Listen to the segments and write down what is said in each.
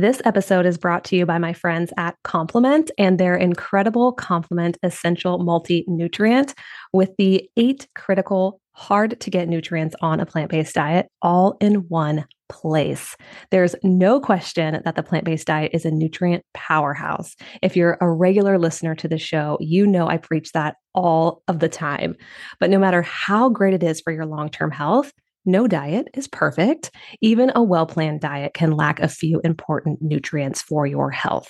This episode is brought to you by my friends at Complement and their incredible Complement Essential Multi-Nutrient with the 8 critical hard to get nutrients on a plant-based diet all in one place. There's no question that the plant-based diet is a nutrient powerhouse. If you're a regular listener to the show, you know I preach that all of the time. But no matter how great it is for your long-term health, no diet is perfect. Even a well-planned diet can lack a few important nutrients for your health.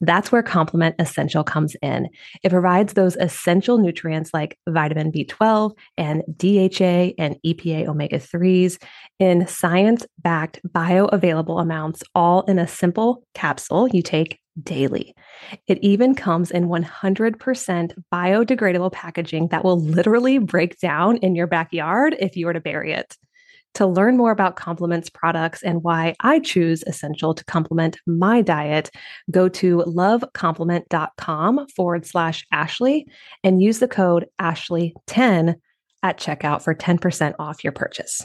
That's where Complement Essential comes in. It provides those essential nutrients like vitamin B12 and DHA and EPA omega-3s in science-backed bioavailable amounts, all in a simple capsule you take daily. It even comes in 100% biodegradable packaging that will literally break down in your backyard if you were to bury it. To learn more about Complement's products and why I choose Essential to complement my diet, go to lovecomplement.com/Ashley and use the code Ashley10 at checkout for 10% off your purchase.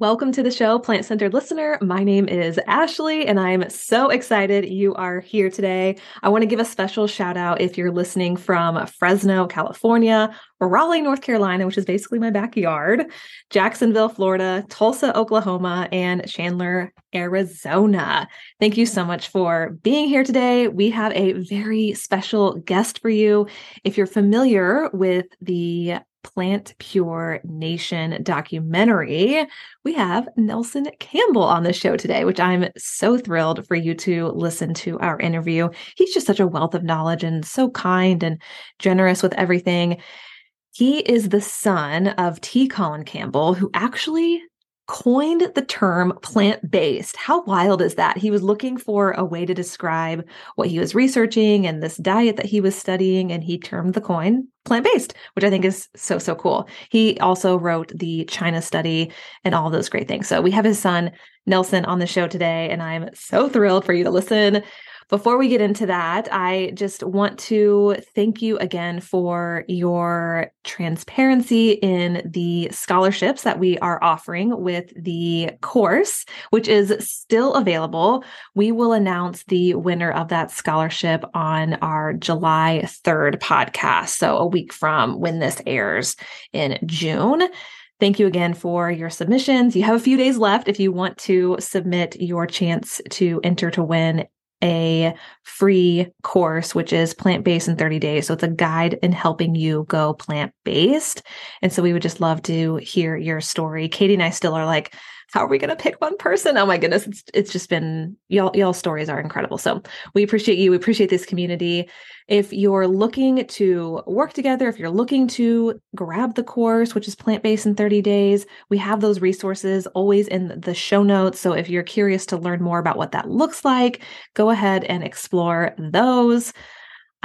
Welcome to the show, Plant-Centered Listener. My name is Ashley, and I'm so excited you are here today. I want to give a special shout out if you're listening from Fresno, California, Raleigh, North Carolina, which is basically my backyard, Jacksonville, Florida, Tulsa, Oklahoma, and Chandler, Arizona. Thank you so much for being here today. We have a very special guest for you. If you're familiar with the PlantPure Nation documentary, we have Nelson Campbell on the show today, which I'm so thrilled for you to listen to our interview. He's just such a wealth of knowledge and so kind and generous with everything. He is the son of T. Colin Campbell, who actually coined the term plant-based. How wild is that? He was looking for a way to describe what he was researching and this diet that he was studying, and he termed the coin plant-based, which I think is so, so cool. He also wrote the China Study and all those great things. So we have his son, Nelson, on the show today, and I'm so thrilled for you to listen. Before we get into that, I just want to thank you again for your transparency in the scholarships that we are offering with the course, which is still available. We will announce the winner of that scholarship on our July 3rd podcast, so a week from when this airs in June. Thank you again for your submissions. You have a few days left if you want to submit your chance to enter to win a free course, which is Plant-Based in 30 Days. So it's a guide in helping you go plant-based. And so we would just love to hear your story. Katie and I still are like, how are we going to pick one person? Oh my goodness. It's just been, y'all's stories are incredible. So we appreciate you. We appreciate this community. If you're looking to work together, if you're looking to grab the course, which is Plant-Based in 30 Days, we have those resources always in the show notes. So if you're curious to learn more about what that looks like, go ahead and explore those.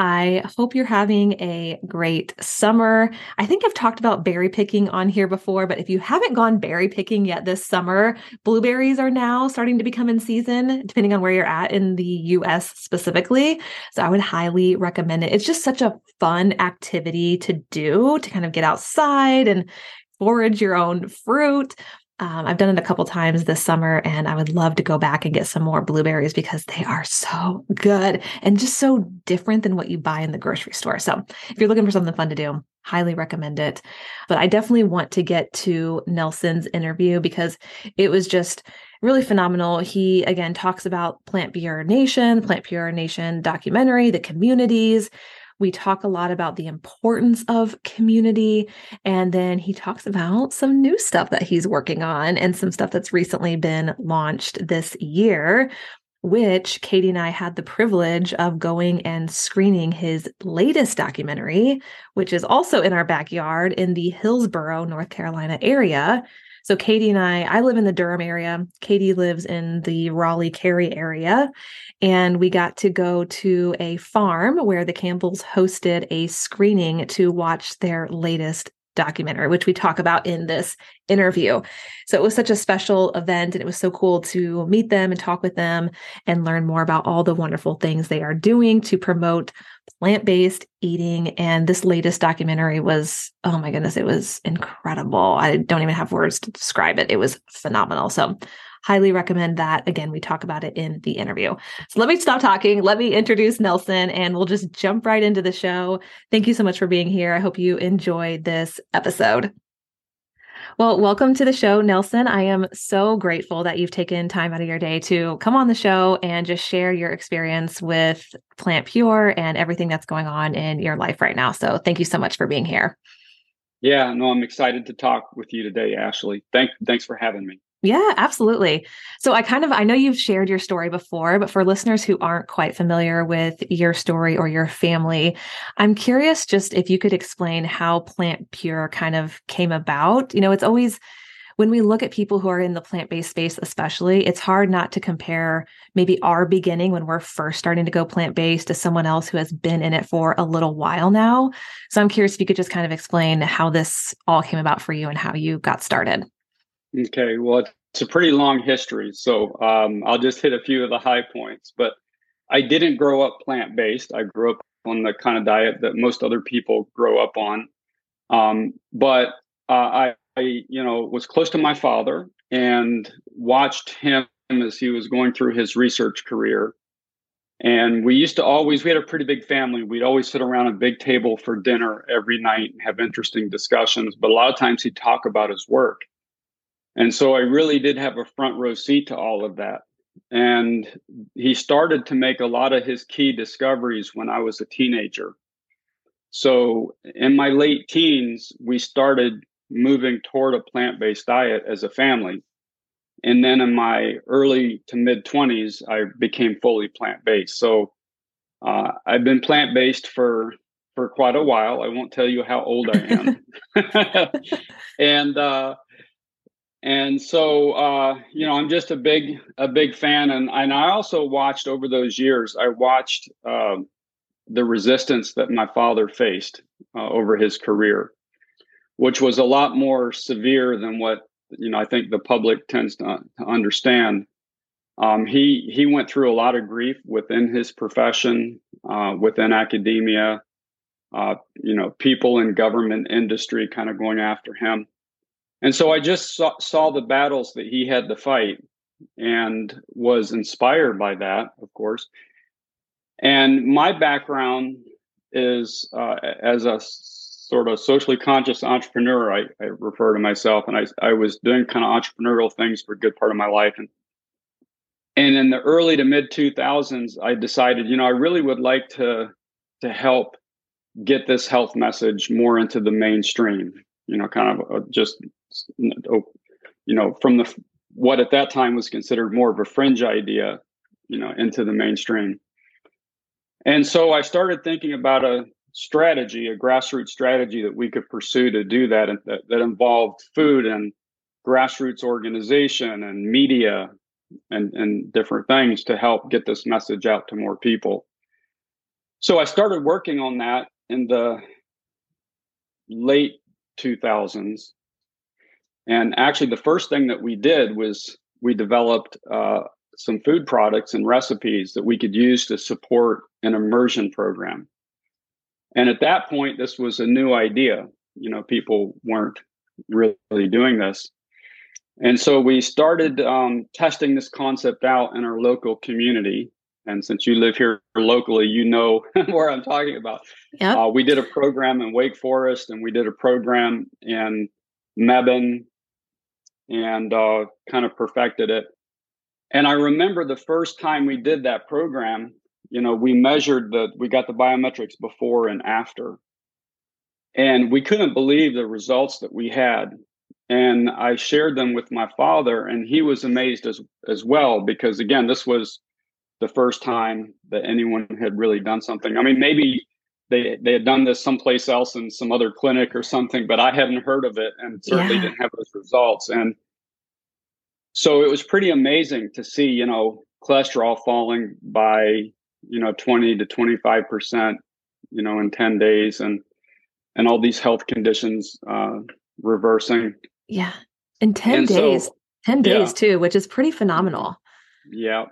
I hope you're having a great summer. I think I've talked about berry picking on here before, but if you haven't gone berry picking yet this summer, blueberries are now starting to become in season, depending on where you're at in the US specifically. So I would highly recommend it. It's just such a fun activity to do, to kind of get outside and forage your own fruit. I've done it a couple times this summer, and I would love to go back and get some more blueberries because they are so good and just so different than what you buy in the grocery store. So if you're looking for something fun to do, highly recommend it. But I definitely want to get to Nelson's interview because it was just really phenomenal. He, again, talks about PlantPure Nation documentary, the communities. We talk a lot about the importance of community, and then he talks about some new stuff that he's working on and some stuff that's recently been launched this year, which Katie and I had the privilege of going and screening his latest documentary, which is also in our backyard in the Hillsboro, North Carolina area. So Katie and I live in the Durham area. Katie lives in the Raleigh-Cary area. And we got to go to a farm where the Campbells hosted a screening to watch their latest documentary, which we talk about in this interview. So it was such a special event, and it was so cool to meet them and talk with them and learn more about all the wonderful things they are doing to promote plant-based eating. And this latest documentary was, oh my goodness, it was incredible. I don't even have words to describe it. It was phenomenal. So highly recommend that. Again, we talk about it in the interview. So let me stop talking. Let me introduce Nelson, and we'll just jump right into the show. Thank you so much for being here. I hope you enjoyed this episode. Well, welcome to the show, Nelson. I am so grateful that you've taken time out of your day to come on the show and just share your experience with PlantPure and everything that's going on in your life right now. So thank you so much for being here. Yeah, no, I'm excited to talk with you today, Ashley. Thanks for having me. Yeah, absolutely. So I know you've shared your story before, but for listeners who aren't quite familiar with your story or your family, I'm curious just if you could explain how PlantPure kind of came about. You know, it's always, when we look at people who are in the plant-based space, especially, it's hard not to compare maybe our beginning when we're first starting to go plant-based to someone else who has been in it for a little while now. So I'm curious if you could just kind of explain how this all came about for you and how you got started. Okay, well, it's a pretty long history, so I'll just hit a few of the high points. But I didn't grow up plant-based. I grew up on the kind of diet that most other people grow up on. But I was close to my father and watched him as he was going through his research career. And we had a pretty big family. We'd always sit around a big table for dinner every night and have interesting discussions. But a lot of times he'd talk about his work. And so I really did have a front row seat to all of that. And he started to make a lot of his key discoveries when I was a teenager. So in my late teens, we started moving toward a plant-based diet as a family. And then in my early to mid-20s, I became fully plant-based. So I've been plant-based for quite a while. I won't tell you how old I am. And so I'm just a big fan. And I also watched over those years, I watched the resistance that my father faced over his career, which was a lot more severe than what, I think the public tends to understand. He went through a lot of grief within his profession, within academia, people in government industry kind of going after him. And so I just saw the battles that he had to fight and was inspired by that, of course. And my background is as a sort of socially conscious entrepreneur, I refer to myself, and I was doing kind of entrepreneurial things for a good part of my life. And in the early to mid-2000s, I decided, I really would like to help get this health message more into the mainstream, from what at that time was considered more of a fringe idea, into the mainstream. And so I started thinking about a grassroots strategy that we could pursue to do that, and that involved food and grassroots organization and media and different things to help get this message out to more people. So I started working on that in the late 2000s. And actually, the first thing that we did was we developed some food products and recipes that we could use to support an immersion program. And at that point, this was a new idea. People weren't really doing this. And so we started testing this concept out in our local community. And since you live here locally, where I'm talking about. Yep. We did a program in Wake Forest, and we did a program in Mebane, and kind of perfected it. And I remember the first time we did that program, we got the biometrics before and after. And we couldn't believe the results that we had. And I shared them with my father, and he was amazed as well, because again, this was the first time that anyone had really done something. I mean, maybe they had done this someplace else in some other clinic or something, but I hadn't heard of it and certainly didn't have those results. And so it was pretty amazing to see, you know, cholesterol falling by, you know, 20 to 25%, you know, in 10 days and all these health conditions reversing. Yeah. In 10 days too, which is pretty phenomenal. Yeah.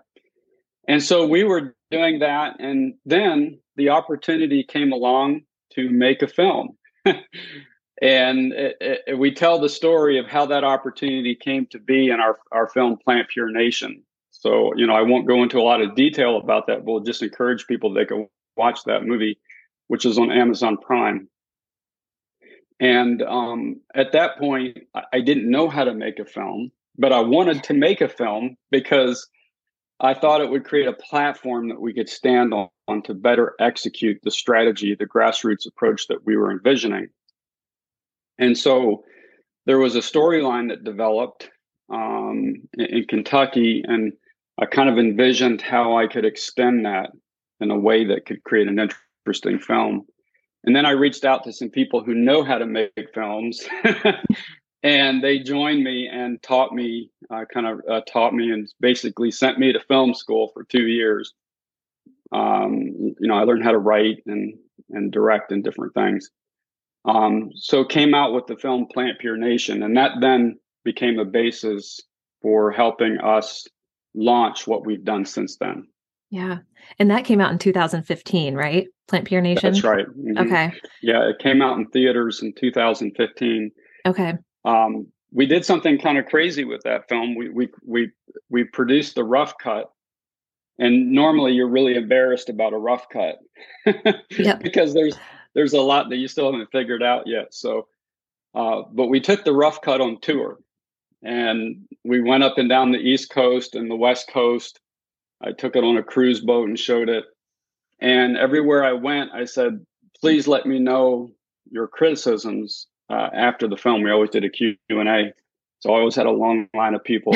And so we were doing that. And then the opportunity came along to make a film. And we tell the story of how that opportunity came to be in our film, PlantPure Nation. So, you know, I won't go into a lot of detail about that. We'll just encourage people they can watch that movie, which is on Amazon Prime. And at that point, I didn't know how to make a film, but I wanted to make a film because I thought it would create a platform that we could stand on to better execute the strategy, the grassroots approach that we were envisioning. And so there was a storyline that developed in Kentucky, and I kind of envisioned how I could extend that in a way that could create an interesting film. And then I reached out to some people who know how to make films, and they joined me and taught me, taught me and basically sent me to film school for 2 years. You know, I learned how to write and direct and different things. So came out with the film PlantPure Nation, and that then became a basis for helping us launch what we've done since then. Yeah. And that came out in 2015, right? PlantPure Nation? That's right. Mm-hmm. Okay. Yeah. It came out in theaters in 2015. Okay. We did something kind of crazy with that film. We produced the rough cut. And normally you're really embarrassed about a rough cut because there's a lot that you still haven't figured out yet. So, but we took the rough cut on tour and we went up and down the East Coast and the West Coast. I took it on a cruise boat and showed it. And everywhere I went, I said, please let me know your criticisms after the film. We always did a Q&A. So I always had a long line of people.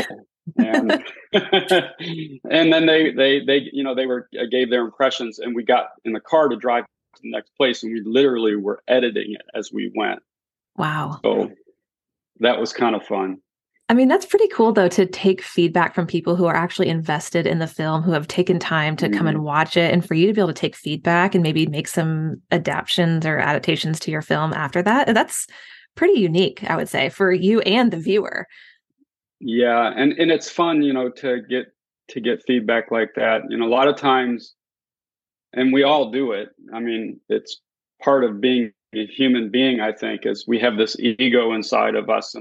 And, and then they, you know, they were, gave their impressions, and we got in the car to drive to the next place, and we literally were editing it as we went. Wow. So that was kind of fun. I mean, that's pretty cool though, to take feedback from people who are actually invested in the film, who have taken time to come and watch it, and for you to be able to take feedback and maybe make some adaptations to your film after that. That's pretty unique, I would say, for you and the viewer. Yeah. And it's fun, you know, to get feedback like that. You know, a lot of times, and we all do it. I mean, it's part of being a human being, I think, is we have this ego inside of us,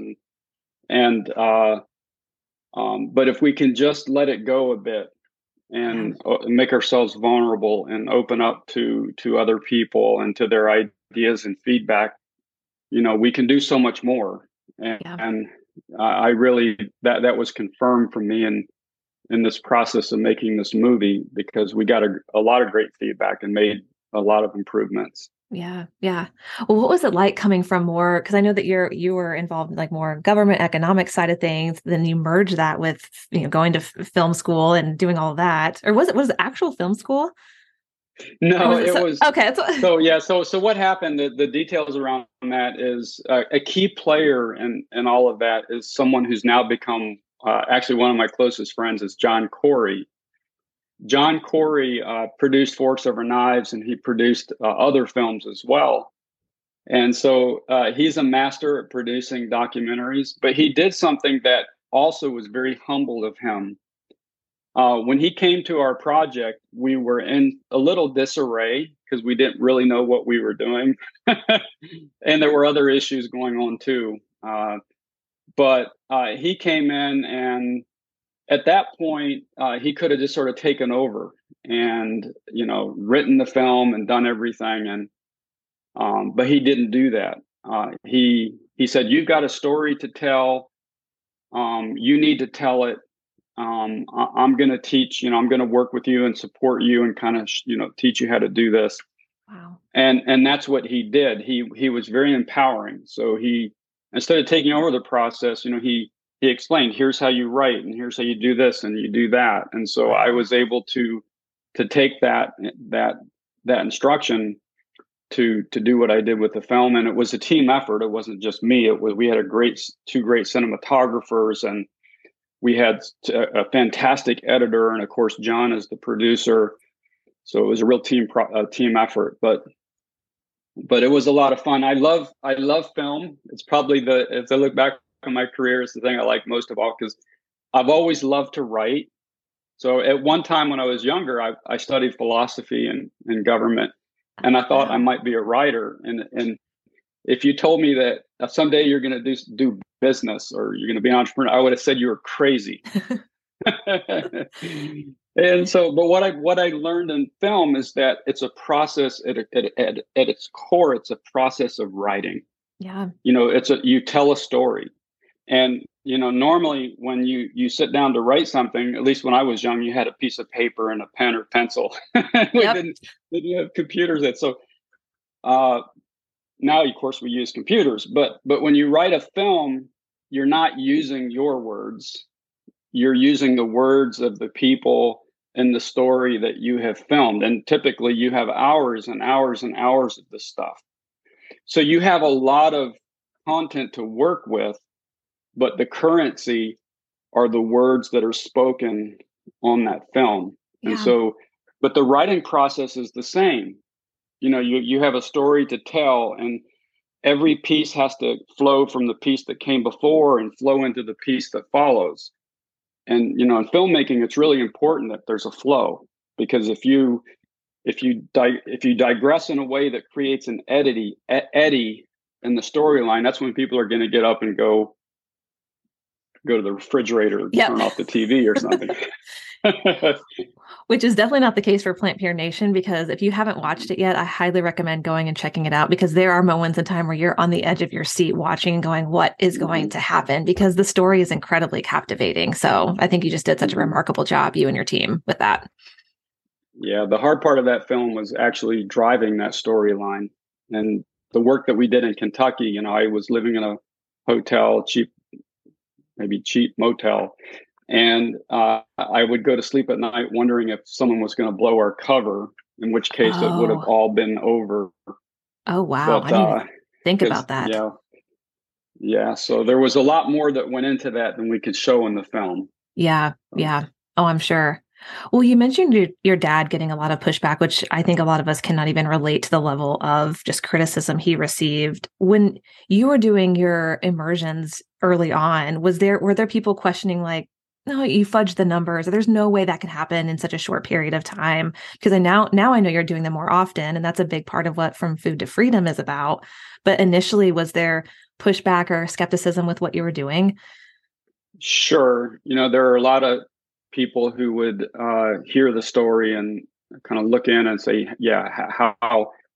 but if we can just let it go a bit and make ourselves vulnerable and open up to other people and to their ideas and feedback, you know, we can do so much more. And that was confirmed for me in this process of making this movie, because we got a lot of great feedback and made a lot of improvements. Yeah. Yeah. Well, what was it like coming from more, because I know that you were involved in like more government economic side of things, then you merge that with, you know, going to film school and doing all that, or was it actual film school? No, it was. Okay. So what happened, the details around that is a key player in all of that is someone who's now become actually one of my closest friends is John Corey. John Corey produced Forks Over Knives, and he produced other films as well. And so he's a master at producing documentaries, but he did something that also was very humble of him. When he came to our project, we were in a little disarray because we didn't really know what we were doing. And there were other issues going on too. But he came in, and at that point, he could have just sort of taken over and, you know, written the film and done everything. And but he didn't do that. He said, "You've got a story to tell. You need to tell it. I'm going to teach. You know, I'm going to work with you and support you and kind of, you know, teach you how to do this." Wow. And that's what he did. He was very empowering. So he, instead of taking over the process, you know, he explained, here's how you write, and here's how you do this, and you do that. And so I was able to take that instruction to do what I did with the film. And it was a team effort. It wasn't just me. It was, we had a two great cinematographers, and we had a fantastic editor. And of course, John is the producer. So it was a real team effort, but it was a lot of fun. I love film. It's probably if I look back on my career, it's the thing I like most of all, because I've always loved to write. So at one time when I was younger, I studied philosophy and government, and I thought I might be a writer. And if you told me that someday you're going to do business or you're going to be an entrepreneur, I would have said you were crazy. And so, but what I learned in film is that it's a process. At its core, it's a process of writing. Yeah. You know, you tell a story, and you know, normally when you sit down to write something, at least when I was young, you had a piece of paper and a pen or pencil. We didn't have computers yet. So now, of course, we use computers. But when you write a film, you're not using your words. You're using the words of the people in the story that you have filmed. And typically you have hours and hours and hours of this stuff. So you have a lot of content to work with, but the currency are the words that are spoken on that film. Yeah. And so, but the writing process is the same. You know, you have a story to tell, and every piece has to flow from the piece that came before and flow into the piece that follows. And, you know, in filmmaking, it's really important that there's a flow, because if you digress in a way that creates an eddy in the storyline, that's when people are going to get up and go to the refrigerator, turn off the TV or something. Which is definitely not the case for PlantPure Nation, because if you haven't watched it yet, I highly recommend going and checking it out, because there are moments in time where you're on the edge of your seat watching and going, what is going to happen? Because the story is incredibly captivating. So I think you just did such a remarkable job, you and your team, with that. Yeah, the hard part of that film was actually driving that storyline. And the work that we did in Kentucky, you know, I was living in a hotel, cheap motel. And I would go to sleep at night wondering if someone was going to blow our cover, in which case it would have all been over. Oh, wow. But, I didn't think about that. Yeah. Yeah. So there was a lot more that went into that than we could show in the film. Yeah. Yeah. Oh, I'm sure. Well, you mentioned your dad getting a lot of pushback, which I think a lot of us cannot even relate to the level of just criticism he received. When you were doing your immersions early on, were there people questioning, like, no, you fudged the numbers, or there's no way that could happen in such a short period of time? Because now I know you're doing them more often, and that's a big part of what From Food to Freedom is about. But initially, was there pushback or skepticism with what you were doing? Sure. You know, there are a lot of people who would hear the story and kind of look in and say, yeah,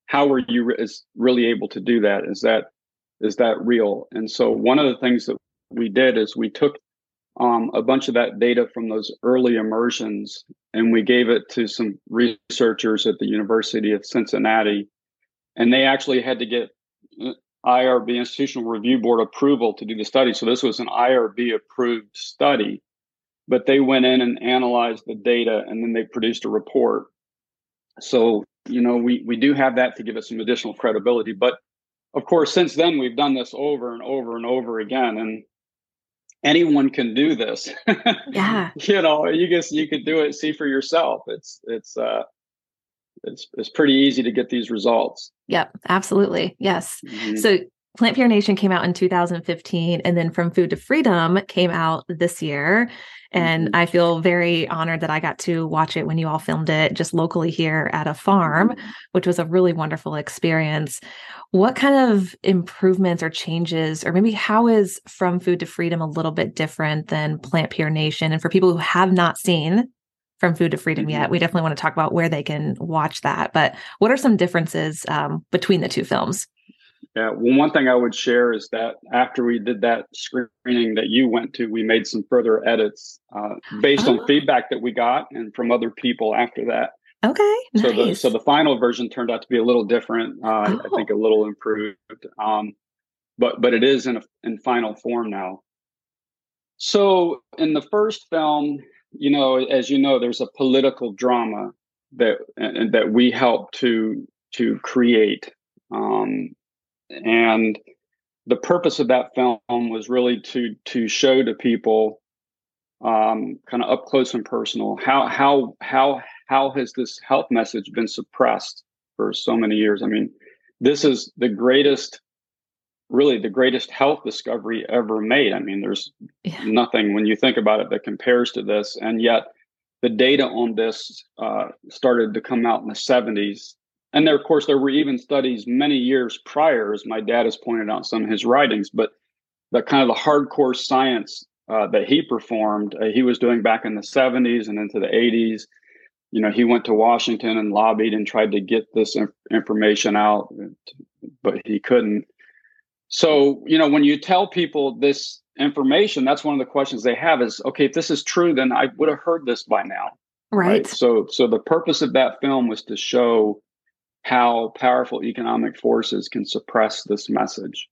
how were you really able to do that? Is that real? And so one of the things that we did is we took a bunch of that data from those early immersions, and we gave it to some researchers at the University of Cincinnati, and they actually had to get IRB, Institutional Review Board, approval to do the study. So this was an IRB approved study, but they went in and analyzed the data, and then they produced a report. So, you know, we do have that to give us some additional credibility. But of course, since then, we've done this over and over and over again, and anyone can do this. Yeah. You know, you could do it, see for yourself. It's pretty easy to get these results. Yep, absolutely. Yes. Mm-hmm. So PlantPure Nation came out in 2015, and then From Food to Freedom came out this year. And I feel very honored that I got to watch it when you all filmed it just locally here at a farm, which was a really wonderful experience. What kind of improvements or changes, or maybe how is From Food to Freedom a little bit different than PlantPure Nation? And for people who have not seen From Food to Freedom yet, we definitely want to talk about where they can watch that. But what are some differences between the two films? Yeah, well, one thing I would share is that after we did that screening that you went to, we made some further edits based on feedback that we got and from other people after that. Okay, so nice. So the final version turned out to be a little different. I think a little improved, but it is in final form now. So in the first film, you know, as you know, there's a political drama that we helped to create. And the purpose of that film was really to show to people, kind of up close and personal, how has this health message been suppressed for so many years? I mean, this is the greatest, really the greatest health discovery ever made. I mean, there's nothing when you think about it that compares to this. And yet the data on this started to come out in the 70s. And there, of course, there were even studies many years prior, as my dad has pointed out in some of his writings, but the kind of the hardcore science that he performed, he was doing back in the 70s and into the 80s. You know, he went to Washington and lobbied and tried to get this information out, but he couldn't. So, you know, when you tell people this information, that's one of the questions they have is, okay, if this is true, then I would have heard this by now. Right. So the purpose of that film was to show how powerful economic forces can suppress this message.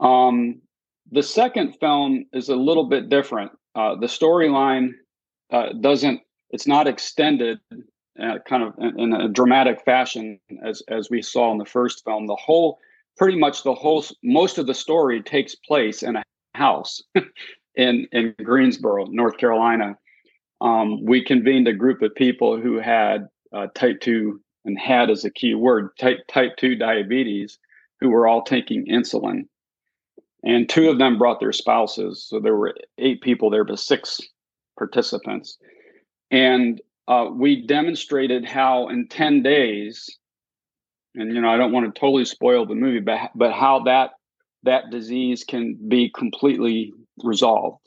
The second film is a little bit different. The storyline it's not extended kind of in a dramatic fashion as we saw in the first film. Most of the story takes place in a house in Greensboro, North Carolina. We convened a group of people who had type 2 and had as a key word, type 2 diabetes, who were all taking insulin. And two of them brought their spouses. So there were 8 people there, but 6 participants. And we demonstrated how in 10 days, and, you know, I don't want to totally spoil the movie, but how that disease can be completely resolved,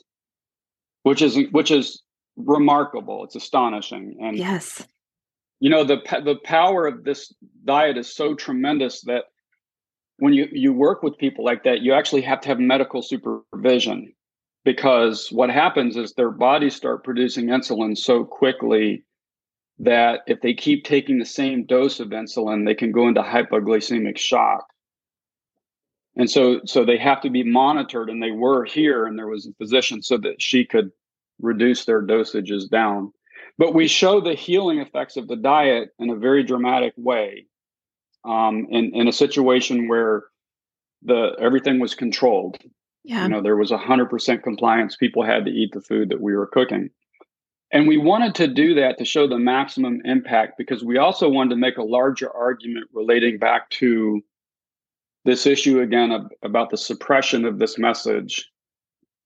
which is remarkable. It's astonishing. And yes, you know, the power of this diet is so tremendous that when you work with people like that, you actually have to have medical supervision, because what happens is their bodies start producing insulin so quickly that if they keep taking the same dose of insulin, they can go into hypoglycemic shock. And so they have to be monitored, and they were here, and there was a physician so that she could reduce their dosages down. But we show the healing effects of the diet in a very dramatic way, in a situation where everything was controlled. Yeah. You know, there was 100% compliance. People had to eat the food that we were cooking. And we wanted to do that to show the maximum impact, because we also wanted to make a larger argument relating back to this issue again about the suppression of this message,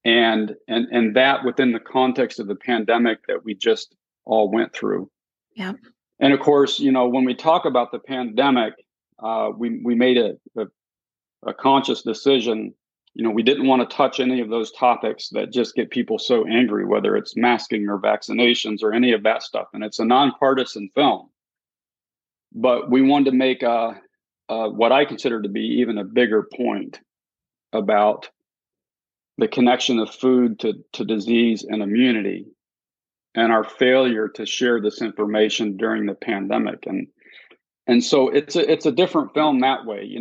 and that within the context of the pandemic that we just all went through. Yeah. And of course, you know, when we talk about the pandemic, we made a conscious decision. You know, we didn't want to touch any of those topics that just get people so angry, whether it's masking or vaccinations or any of that stuff. And it's a nonpartisan film, but we wanted to make what I consider to be even a bigger point about the connection of food to disease and immunity, and our failure to share this information during the pandemic. And so it's a different film that way. You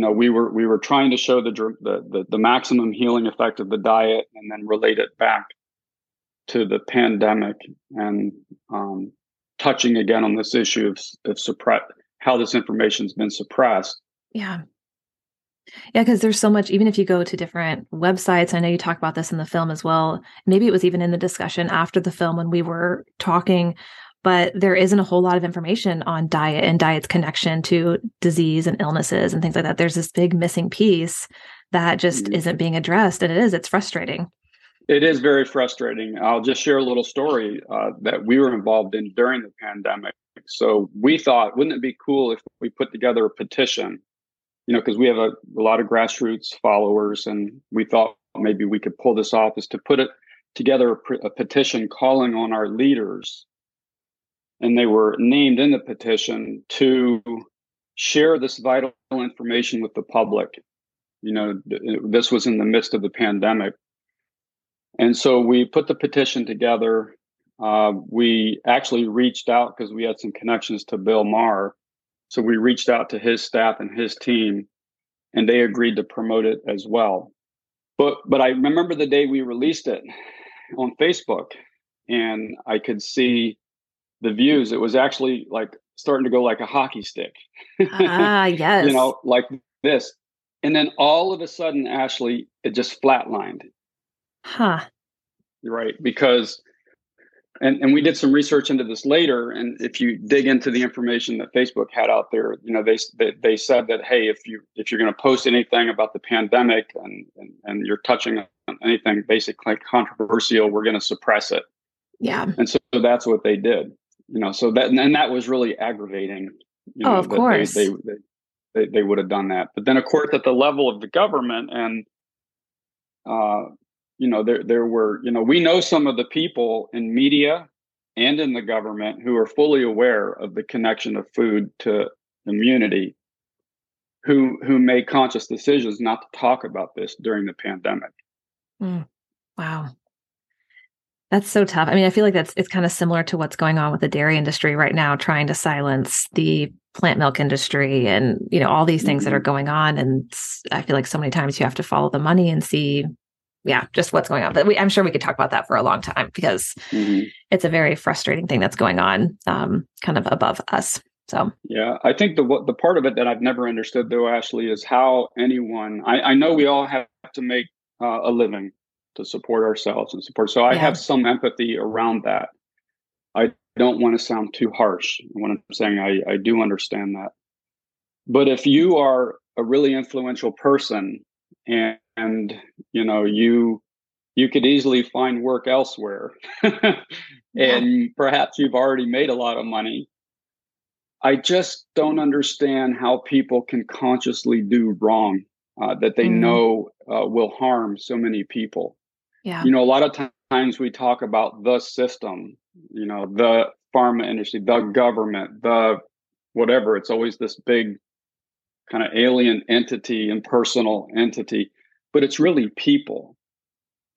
know, we were trying to show the maximum healing effect of the diet, and then relate it back to the pandemic, and touching again on this issue of how this information's been suppressed. Yeah. Yeah, because there's so much, even if you go to different websites, I know you talk about this in the film as well, maybe it was even in the discussion after the film when we were talking, but there isn't a whole lot of information on diet and diet's connection to disease and illnesses and things like that. There's this big missing piece that just isn't being addressed. And it's frustrating. It is very frustrating. I'll just share a little story that we were involved in during the pandemic. So we thought, wouldn't it be cool if we put together a petition, you know, because we have a lot of grassroots followers, and we thought maybe we could pull this off, is to put it together a petition calling on our leaders. And they were named in the petition to share this vital information with the public. You know, this was in the midst of the pandemic. And so we put the petition together. We actually reached out, because we had some connections to Bill Maher. So we reached out to his staff and his team, and they agreed to promote it as well. But I remember the day we released it on Facebook, and I could see the views. It was actually like starting to go like a hockey stick. Yes. You know, like this. And then all of a sudden, Ashley, it just flatlined. Huh. Right. Because, and we did some research into this later. And if you dig into the information that Facebook had out there, you know, they said that, hey, if you're going to post anything about the pandemic and you're touching on anything basically controversial, we're going to suppress it. Yeah. And so that's what they did, you know, so that, and that was really aggravating. You know, of course. They would have done that. But then, of course, at the level of the government and, you know, there were, you know, we know some of the people in media and in the government who are fully aware of the connection of food to immunity, who made conscious decisions not to talk about this during the pandemic. Mm. Wow. That's so tough. I mean, I feel like it's kind of similar to what's going on with the dairy industry right now, trying to silence the plant milk industry and, you know, all these things that are going on. And I feel like so many times you have to follow the money and see, yeah, just what's going on. But I'm sure we could talk about that for a long time because it's a very frustrating thing that's going on kind of above us. So, yeah, I think the part of it that I've never understood, though, Ashley, is how anyone, I know we all have to make a living to support ourselves and support. So I have some empathy around that. I don't want to sound too harsh when I'm saying I do understand that. But if you are a really influential person and you know, you could easily find work elsewhere and perhaps you've already made a lot of money. I just don't understand how people can consciously do wrong that they know will harm so many people. Yeah. You know, a lot of times we talk about the system, you know, the pharma industry, the government, the whatever. It's always this big kind of alien entity, impersonal entity, but it's really people.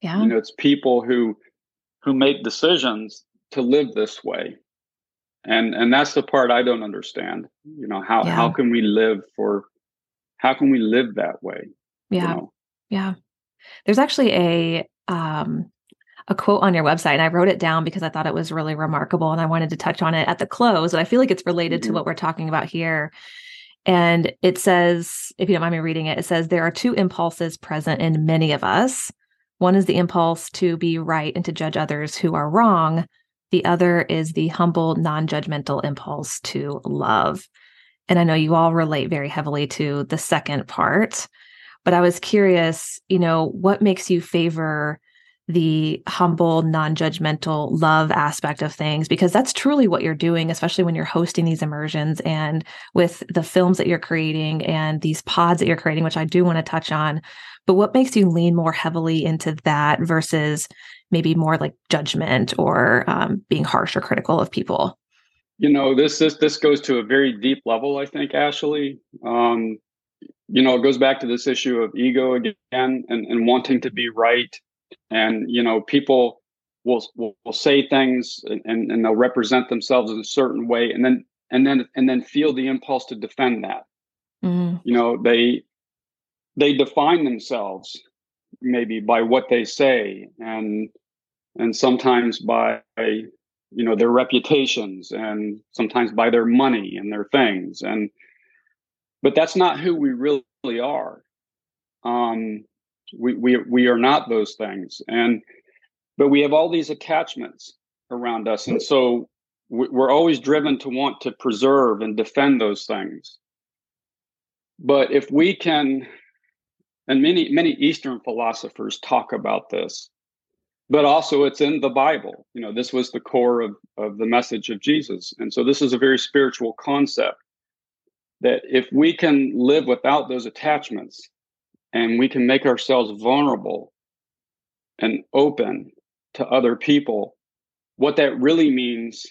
Yeah. You know, it's people who make decisions to live this way. And that's the part I don't understand. You know, how can we live that way? Yeah. You know? Yeah. There's actually a quote on your website, and I wrote it down because I thought it was really remarkable and I wanted to touch on it at the close, but I feel like it's related to what we're talking about here. And it says, if you don't mind me reading it, it says, there are two impulses present in many of us. One is the impulse to be right and to judge others who are wrong. The other is the humble, non-judgmental impulse to love. And I know you all relate very heavily to the second part, but I was curious, you know, what makes you favor the humble, non-judgmental love aspect of things? Because that's truly what you're doing, especially when you're hosting these immersions and with the films that you're creating and these pods that you're creating, which I do want to touch on. But what makes you lean more heavily into that versus maybe more like judgment or being harsh or critical of people? You know, this goes to a very deep level, I think, Ashley. You know, it goes back to this issue of ego again and wanting to be right. And, you know, people will say things and they'll represent themselves in a certain way and then feel the impulse to defend that. Mm. You know, they define themselves maybe by what they say and sometimes by, you know, their reputations and sometimes by their money and their things. But that's not who we really are. We are not those things. But we have all these attachments around us. And so we're always driven to want to preserve and defend those things. But if we can, and many Eastern philosophers talk about this, but also it's in the Bible. You know, this was the core of the message of Jesus. And so this is a very spiritual concept. That if we can live without those attachments and we can make ourselves vulnerable and open to other people, what that really means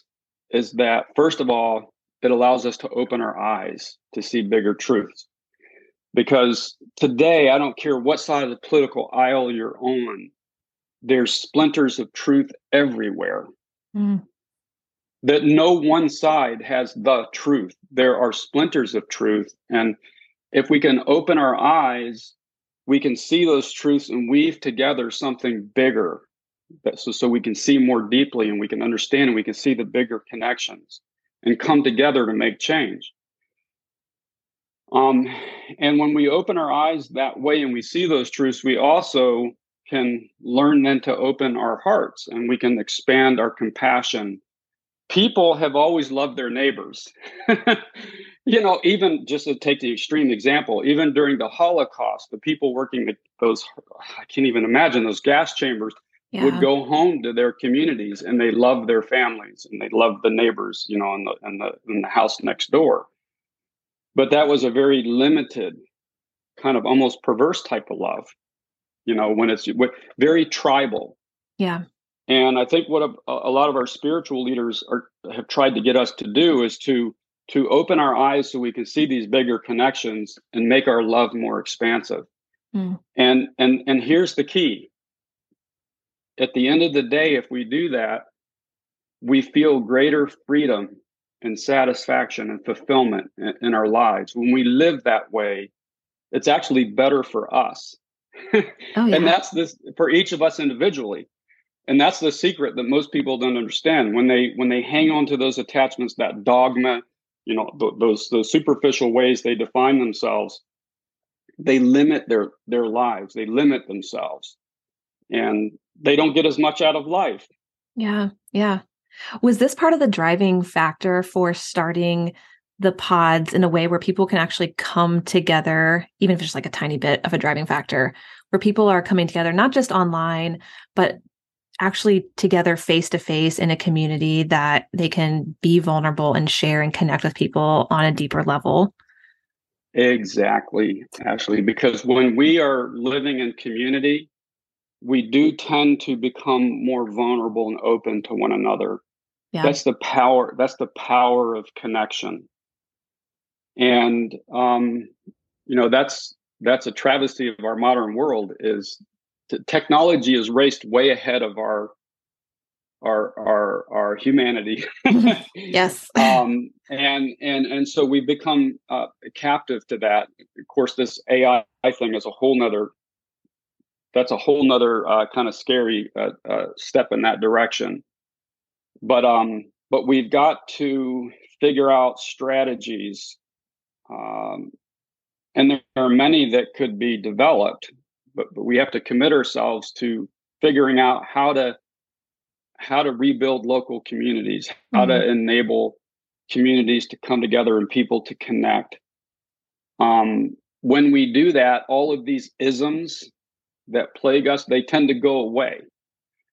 is that, first of all, it allows us to open our eyes to see bigger truths. Because today, I don't care what side of the political aisle you're on, there's splinters of truth everywhere. Mm. That no one side has the truth. There are splinters of truth. And if we can open our eyes, we can see those truths and weave together something bigger. So we can see more deeply and we can understand and we can see the bigger connections. and come together to make change. And when we open our eyes that way and we see those truths, we also can learn then to open our hearts and we can expand our compassion. People have always loved their neighbors. You know, even just to take the extreme example, even during the Holocaust, the people working at those, I can't even imagine, those gas chambers, yeah, would go home to their communities and they loved their families and they loved the neighbors, you know, in the house next door. But that was a very limited, kind of almost perverse type of love, you know, when it's very tribal. Yeah. And I think what a lot of our spiritual leaders have tried to get us to do is to open our eyes so we can see these bigger connections and make our love more expansive. Mm. And here's the key. At the end of the day, if we do that, we feel greater freedom and satisfaction and fulfillment in our lives. When we live that way, it's actually better for us. Oh, yeah. And that's this for each of us individually. And that's the secret that most people don't understand. When they hang on to those attachments, that dogma, you know, those superficial ways they define themselves, they limit their lives. They limit themselves, and they don't get as much out of life. Yeah, yeah. Was this part of the driving factor for starting the pods in a way where people can actually come together, even if it's just like a tiny bit of a driving factor, where people are coming together, not just online, but actually together face-to-face in a community that they can be vulnerable and share and connect with people on a deeper level? Exactly, Ashley, because when we are living in community, we do tend to become more vulnerable and open to one another. Yeah. That's the power of connection. And, you know, that's a travesty of our modern world is technology has raced way ahead of our humanity. Yes. And so we've become captive to that. Of course, this AI thing is a whole nother kind of scary step in that direction. But we've got to figure out strategies. And there are many that could be developed, but we have to commit ourselves to figuring out how to rebuild local communities, how mm-hmm. to enable communities to come together and people to connect. When we do that, all of these isms that plague us, they tend to go away.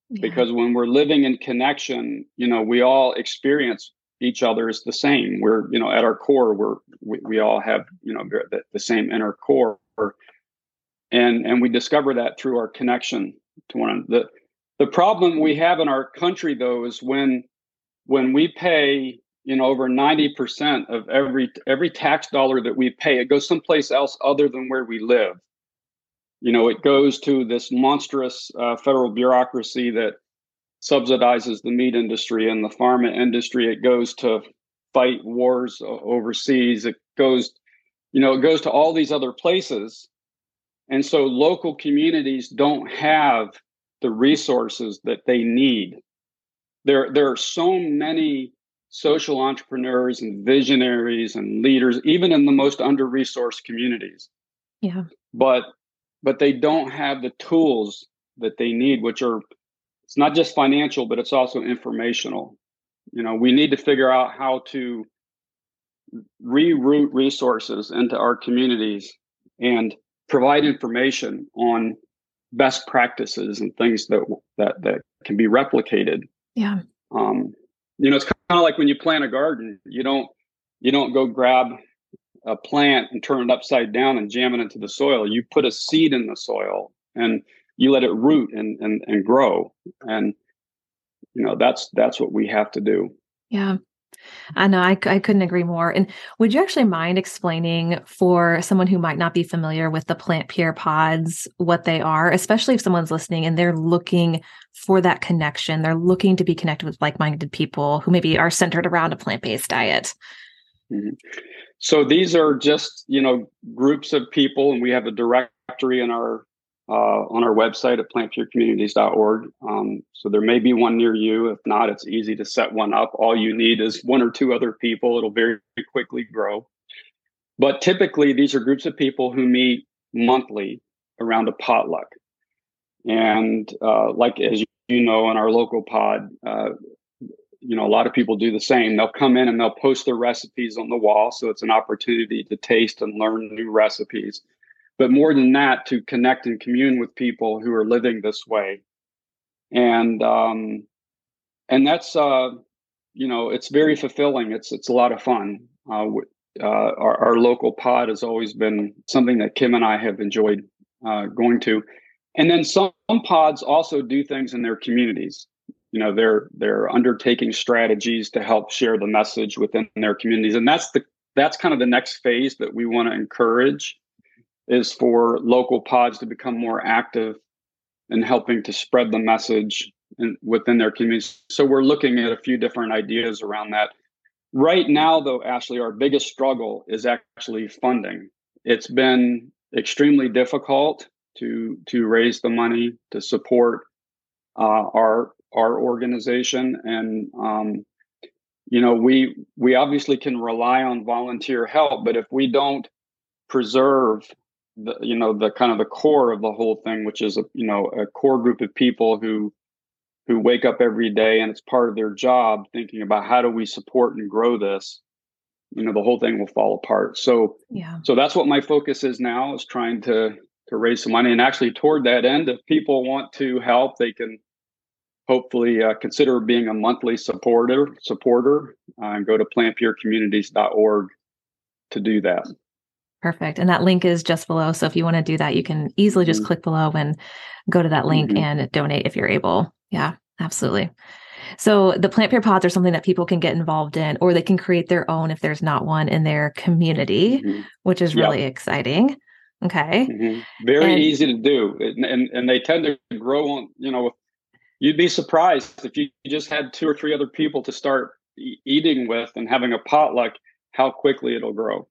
Yeah. Because when we're living in connection, you know, we all experience each other as the same. We're, you know, at our core, we all have, you know, the same inner core, and we discover that through our connection to one another. The problem we have in our country, though, is when we pay, you know, over 90% of every tax dollar that we pay, it goes someplace else other than where we live. You know, it goes to this monstrous federal bureaucracy that subsidizes the meat industry and the pharma industry. It goes to fight wars overseas. It goes, you know, it goes to all these other places. And so local communities don't have the resources that they need. There are so many social entrepreneurs and visionaries and leaders, even in the most under-resourced communities. Yeah. But they don't have the tools that they need, which are, it's not just financial, but it's also informational. You know, we need to figure out how to reroute resources into our communities and provide information on best practices and things that can be replicated. Yeah. You know, it's kind of like when you plant a garden, you don't go grab a plant and turn it upside down and jam it into the soil. You put a seed in the soil and you let it root and grow. And, you know, that's what we have to do. Yeah. I know. I couldn't agree more. And would you actually mind explaining for someone who might not be familiar with the PlantPure Pods, what they are, especially if someone's listening and they're looking for that connection, they're looking to be connected with like-minded people who maybe are centered around a plant-based diet? Mm-hmm. So these are just, you know, groups of people, and we have a directory in our on our website at plantpurecommunities.org. So there may be one near you. If not, it's easy to set one up. All you need is one or two other people. It'll very quickly grow. But typically, these are groups of people who meet monthly around a potluck. And like, as you know, in our local pod, a lot of people do the same. They'll come in and they'll post their recipes on the wall. So it's an opportunity to taste and learn new recipes. But more than that, to connect and commune with people who are living this way. And that's, it's very fulfilling. It's a lot of fun. Our local pod has always been something that Kim and I have enjoyed going to. And then some pods also do things in their communities. They're undertaking strategies to help share the message within their communities. And that's kind of the next phase that we want to encourage, is for local pods to become more active in helping to spread the message within their communities. So we're looking at a few different ideas around that. Right now, though, Ashley, our biggest struggle is actually funding. It's been extremely difficult to raise the money to support our organization, and we obviously can rely on volunteer help, but if we don't preserve the kind of the core of the whole thing, which is a core group of people who wake up every day and it's part of their job thinking about how do we support and grow this, the whole thing will fall apart. So yeah. So that's what my focus is now, is trying to raise some money. And actually, toward that end, if people want to help, they can hopefully consider being a monthly supporter and go to plantpurecommunities.org to do that. Perfect. And that link is just below. So if you want to do that, you can easily just click below and go to that link and donate if you're able. Yeah, absolutely. So the PlantPure Pods are something that people can get involved in, or they can create their own if there's not one in their community, which is really exciting. Okay. Very easy to do. And they tend to grow on, you'd be surprised if you just had two or three other people to start eating with and having a potluck, how quickly it'll grow.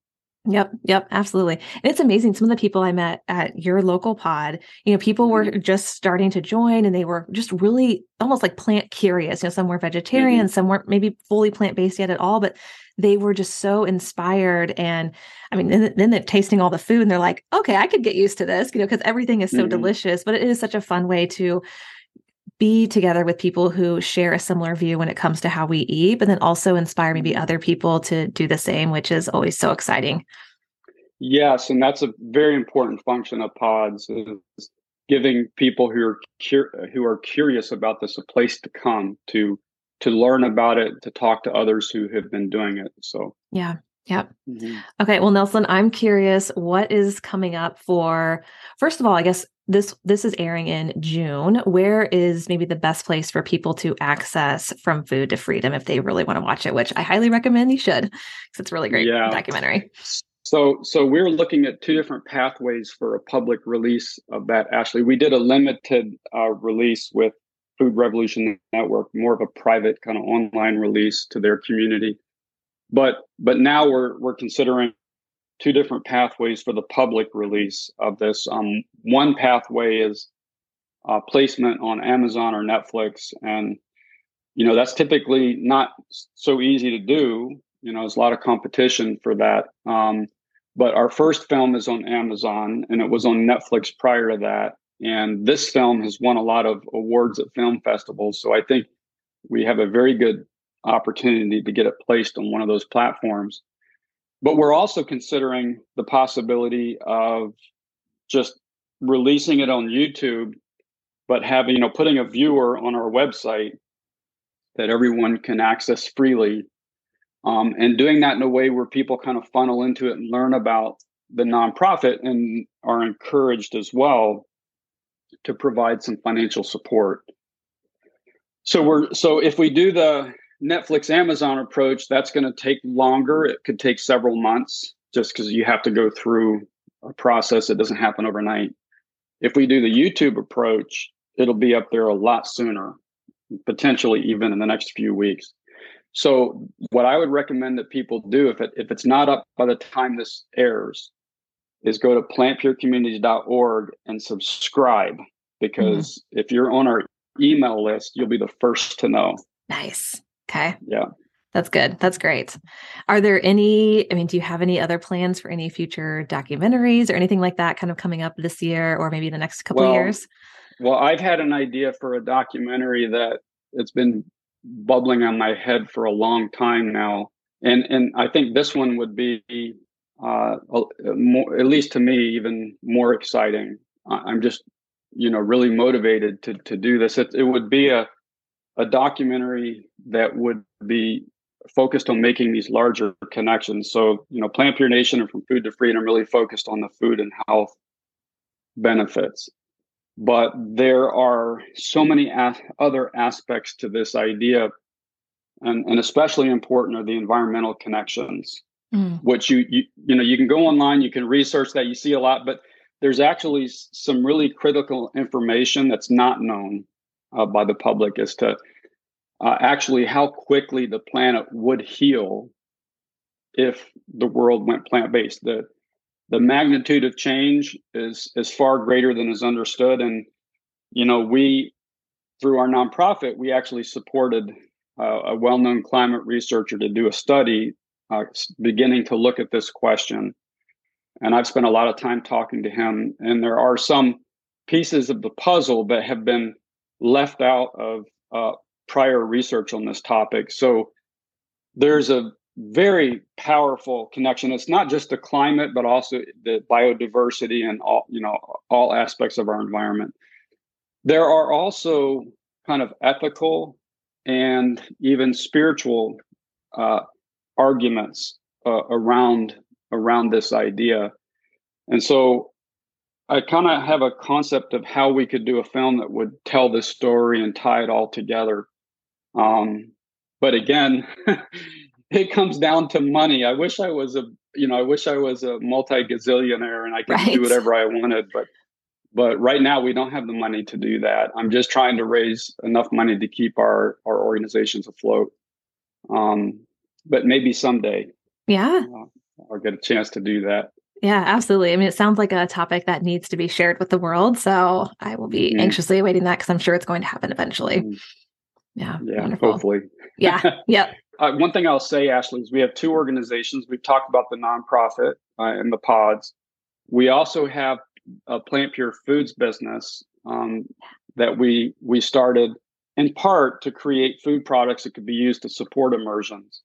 Yep, absolutely. And it's amazing. Some of the people I met at your local pod, people were just starting to join, and they were just really almost like plant curious. Some were vegetarian, some weren't maybe fully plant-based yet at all, but they were just so inspired. And I mean, then they're tasting all the food and they're like, okay, I could get used to this, because everything is so delicious, but it is such a fun way to be together with people who share a similar view when it comes to how we eat, but then also inspire maybe other people to do the same, which is always so exciting. Yes. And that's a very important function of pods, is giving people who are curious about this a place to come to learn about it, to talk to others who have been doing it. So Yep. Okay. Well, Nelson, I'm curious, what is coming up for, first of all, I guess this is airing in June. Where is maybe the best place for people to access From Food to Freedom if they really want to watch it, which I highly recommend you should, because it's a really great documentary. So we're looking at two different pathways for a public release of that, Ashley. We did a limited release with Food Revolution Network, more of a private kind of online release to their community. But now we're considering two different pathways for the public release of this. One pathway is placement on Amazon or Netflix, and that's typically not so easy to do. There's a lot of competition for that. But our first film is on Amazon, and it was on Netflix prior to that. And this film has won a lot of awards at film festivals, so I think we have a very good opportunity to get it placed on one of those platforms. But we're also considering the possibility of just releasing it on YouTube, but having, putting a viewer on our website that everyone can access freely, and doing that in a way where people kind of funnel into it and learn about the nonprofit and are encouraged as well to provide some financial support. So if we do the Netflix, Amazon approach, that's going to take longer. It could take several months just because you have to go through a process. It doesn't happen overnight. If we do the YouTube approach, it'll be up there a lot sooner, potentially even in the next few weeks. So what I would recommend that people do, if it's not up by the time this airs, is go to plantpurecommunities.org and subscribe, because if you're on our email list, you'll be the first to know. Nice. Okay. Yeah. That's good. That's great. Are there any, I mean, do you have any other plans for any future documentaries or anything like that kind of coming up this year or maybe the next couple of years? Well, I've had an idea for a documentary that it's been bubbling on my head for a long time now. And I think this one would be, more, at least to me, even more exciting. I'm just, really motivated to do this. It would be a documentary that would be focused on making these larger connections. So, PlantPure Nation and From Food to Freedom really focused on the food and health benefits. But there are so many other aspects to this idea, and especially important are the environmental connections, which you can go online, you can research that, you see a lot, but there's actually some really critical information that's not known by the public as to actually how quickly the planet would heal if the world went plant-based. The magnitude of change is far greater than is understood. And, we, through our nonprofit, we actually supported a well-known climate researcher to do a study beginning to look at this question. And I've spent a lot of time talking to him. And there are some pieces of the puzzle that have been left out of prior research on this topic. So there's a very powerful connection. It's not just the climate, but also the biodiversity and all aspects of our environment. There are also kind of ethical and even spiritual arguments around this idea. And so I kind of have a concept of how we could do a film that would tell this story and tie it all together. But again, it comes down to money. I wish I was a multi-gazillionaire and I could do whatever I wanted, but right now we don't have the money to do that. I'm just trying to raise enough money to keep our organizations afloat. But maybe someday, I'll get a chance to do that. Yeah, absolutely. I mean, it sounds like a topic that needs to be shared with the world. So I will be anxiously awaiting that, because I'm sure it's going to happen eventually. Yeah, wonderful. Hopefully. Yeah. One thing I'll say, Ashley, is we have two organizations. We've talked about the nonprofit and the pods. We also have a Plant Pure Foods business that we started in part to create food products that could be used to support immersions.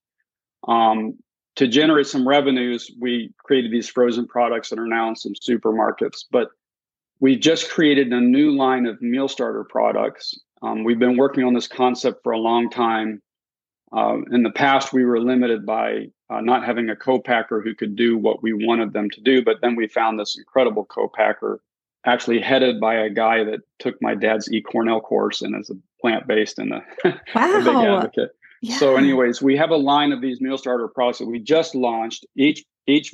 To generate some revenues, we created these frozen products that are now in some supermarkets. But we just created a new line of meal starter products. We've been working on this concept for a long time. In the past, we were limited by not having a co-packer who could do what we wanted them to do. But then we found this incredible co-packer, actually headed by a guy that took my dad's E. Cornell course and is a plant-based and a big advocate. Yeah. So anyways, we have a line of these meal starter products that we just launched. Each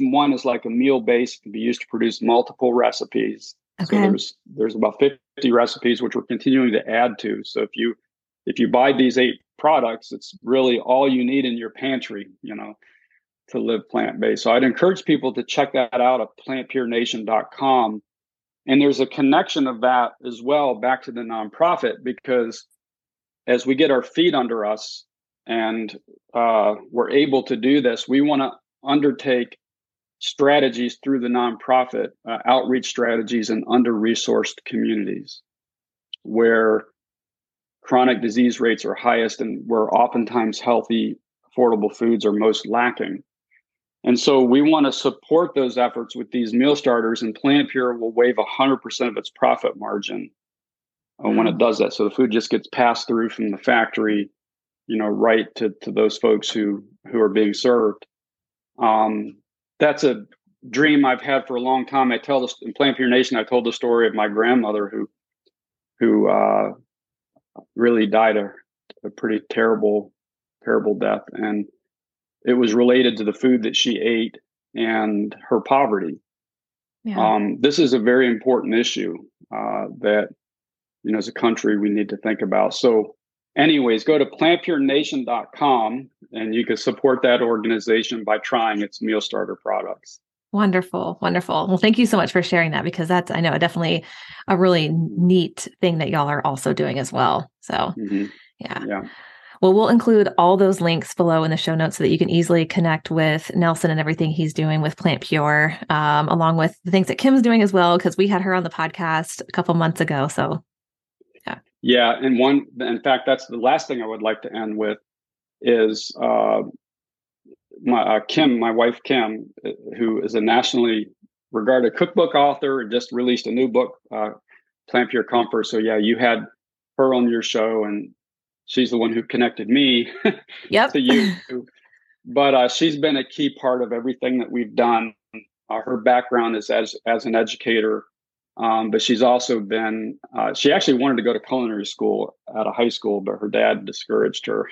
one is like a meal base, can be used to produce multiple recipes. Okay. So there's about 50 recipes, which we're continuing to add to. So if you buy these 8 products, it's really all you need in your pantry, to live plant-based. So I'd encourage people to check that out at plantpurenation.com. And there's a connection of that as well back to the nonprofit, because as we get our feet under us, and we're able to do this, we want to undertake strategies through the nonprofit, outreach strategies in under-resourced communities where chronic disease rates are highest and where oftentimes healthy, affordable foods are most lacking. And so we want to support those efforts with these meal starters, and Plant Pure will waive 100% of its profit margin when it does that. So the food just gets passed through from the factory right to those folks who are being served. That's a dream I've had for a long time. In Plant Pure Nation, I told the story of my grandmother who really died a pretty terrible death. And it was related to the food that she ate and her poverty. Yeah. This is a very important issue that, as a country, we need to think about. So anyways, go to plantpurenation.com and you can support that organization by trying its meal starter products. Wonderful. Wonderful. Well, thank you so much for sharing that, because that's, I know, definitely a really neat thing that y'all are also doing as well. So yeah. Well, we'll include all those links below in the show notes so that you can easily connect with Nelson and everything he's doing with PlantPure, along with the things that Kim's doing as well, because we had her on the podcast a couple months ago. So yeah. And in fact, that's the last thing I would like to end with is, my wife Kim, who is a nationally regarded cookbook author, and just released a new book, Plant Your Comfort. So yeah, you had her on your show, and she's the one who connected me to you. But she's been a key part of everything that we've done. Her background is as an educator, but she's also been, she actually wanted to go to culinary school out of high school, but her dad discouraged her.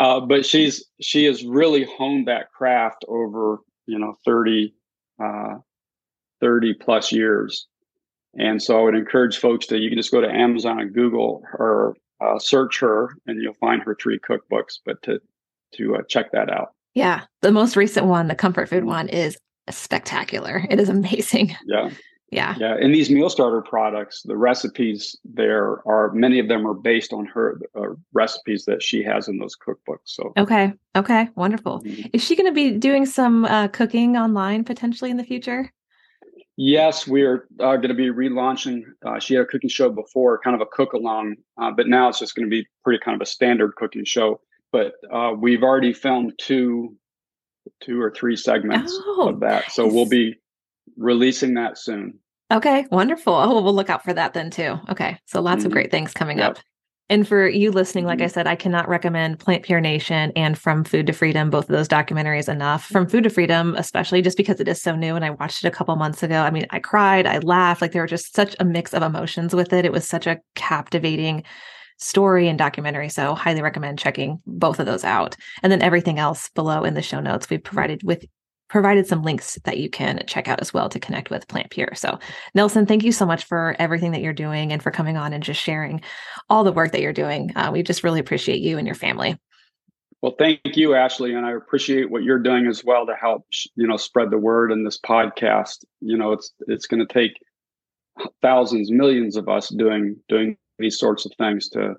But she has really honed that craft over, 30 plus years. And so I would encourage folks that you can just go to Amazon and Google her, search her, and you'll find her 3 cookbooks, but to check that out. Yeah. The most recent one, the comfort food one, is spectacular. It is amazing. Yeah. And these meal starter products, the recipes there are, many of them are based on her recipes that she has in those cookbooks. So Okay. Wonderful. Is she going to be doing some cooking online potentially in the future? Yes, we're going to be relaunching. She had a cooking show before, kind of a cook-along, but now it's just going to be pretty kind of a standard cooking show. But we've already filmed two or three segments of that. So we'll be releasing that soon. Okay, wonderful. Oh, we'll look out for that then too. Okay, so lots of great things coming up. And for you listening, like I said, I cannot recommend PlantPure Nation and From Food to Freedom, both of those documentaries, enough. From Food to Freedom, especially, just because it is so new, and I watched it a couple months ago. I mean, I cried, I laughed, like there were just such a mix of emotions with it. It was such a captivating story and documentary. So highly recommend checking both of those out. And then everything else below in the show notes, we've provided some links that you can check out as well to connect with PlantPure. So Nelson, thank you so much for everything that you're doing and for coming on and just sharing all the work that you're doing. We just really appreciate you and your family. Well, thank you, Ashley. And I appreciate what you're doing as well to help, spread the word in this podcast. It's going to take thousands, millions of us doing these sorts of things to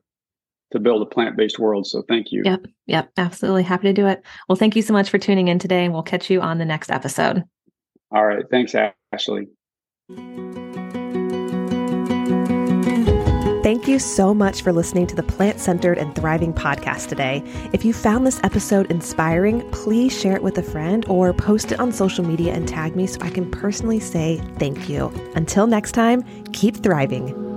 build a plant-based world. So thank you. Yep. Absolutely. Happy to do it. Well, thank you so much for tuning in today, and we'll catch you on the next episode. All right. Thanks, Ashley. Thank you so much for listening to the Plant-Centered and Thriving podcast today. If you found this episode inspiring, please share it with a friend or post it on social media and tag me so I can personally say thank you. Until next time, keep thriving.